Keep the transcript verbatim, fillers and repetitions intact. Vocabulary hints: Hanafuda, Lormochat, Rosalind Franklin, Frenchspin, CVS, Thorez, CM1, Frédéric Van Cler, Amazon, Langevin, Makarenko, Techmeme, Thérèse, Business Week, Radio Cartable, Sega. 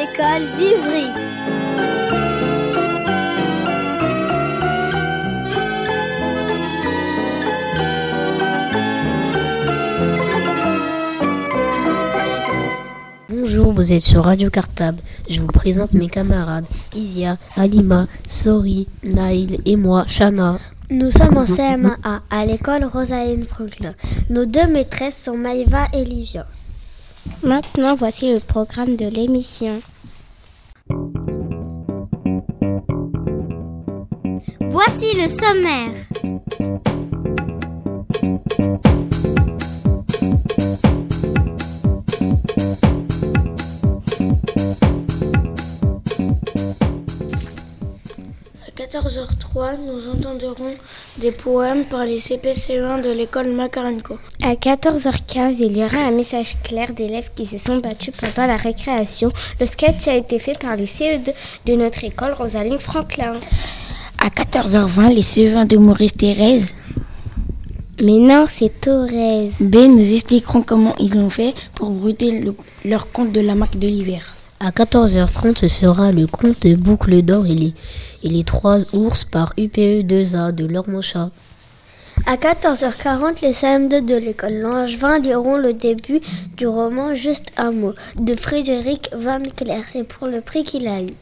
écoles d'Ivry. Bonjour, vous êtes sur Radio Cartable. Je vous présente mes camarades Isia, Alima, Sori, Naïl et moi, Shana. Nous sommes en C M un A à l'école Rosalind Franklin. Nos deux maîtresses sont Maïva et Livia. Maintenant, voici le programme de l'émission. Voici le sommaire. À quatorze heures zéro trois, nous entendrons des poèmes par les C P C un de l'école Makarenko. À quatorze heures quinze, il y aura un message clair d'élèves qui se sont battus pendant la récréation. Le sketch a été fait par les C E deux de notre école Rosalind Franklin. À quatorze heures vingt, les C E un de Maurice Thérèse. Mais non, c'est Thorez. B, nous expliquerons comment ils ont fait pour brûler le, leur compte de la marque de l'hiver. À quatorze heures trente, ce sera le conte Boucle d'or et les, et les trois ours par U P E deux A de Lormochat. À quatorze heures quarante, les C M deux de l'école Langevin liront le début du roman Juste un mot de Frédéric Van Cler. C'est pour le prix qu'il a eu.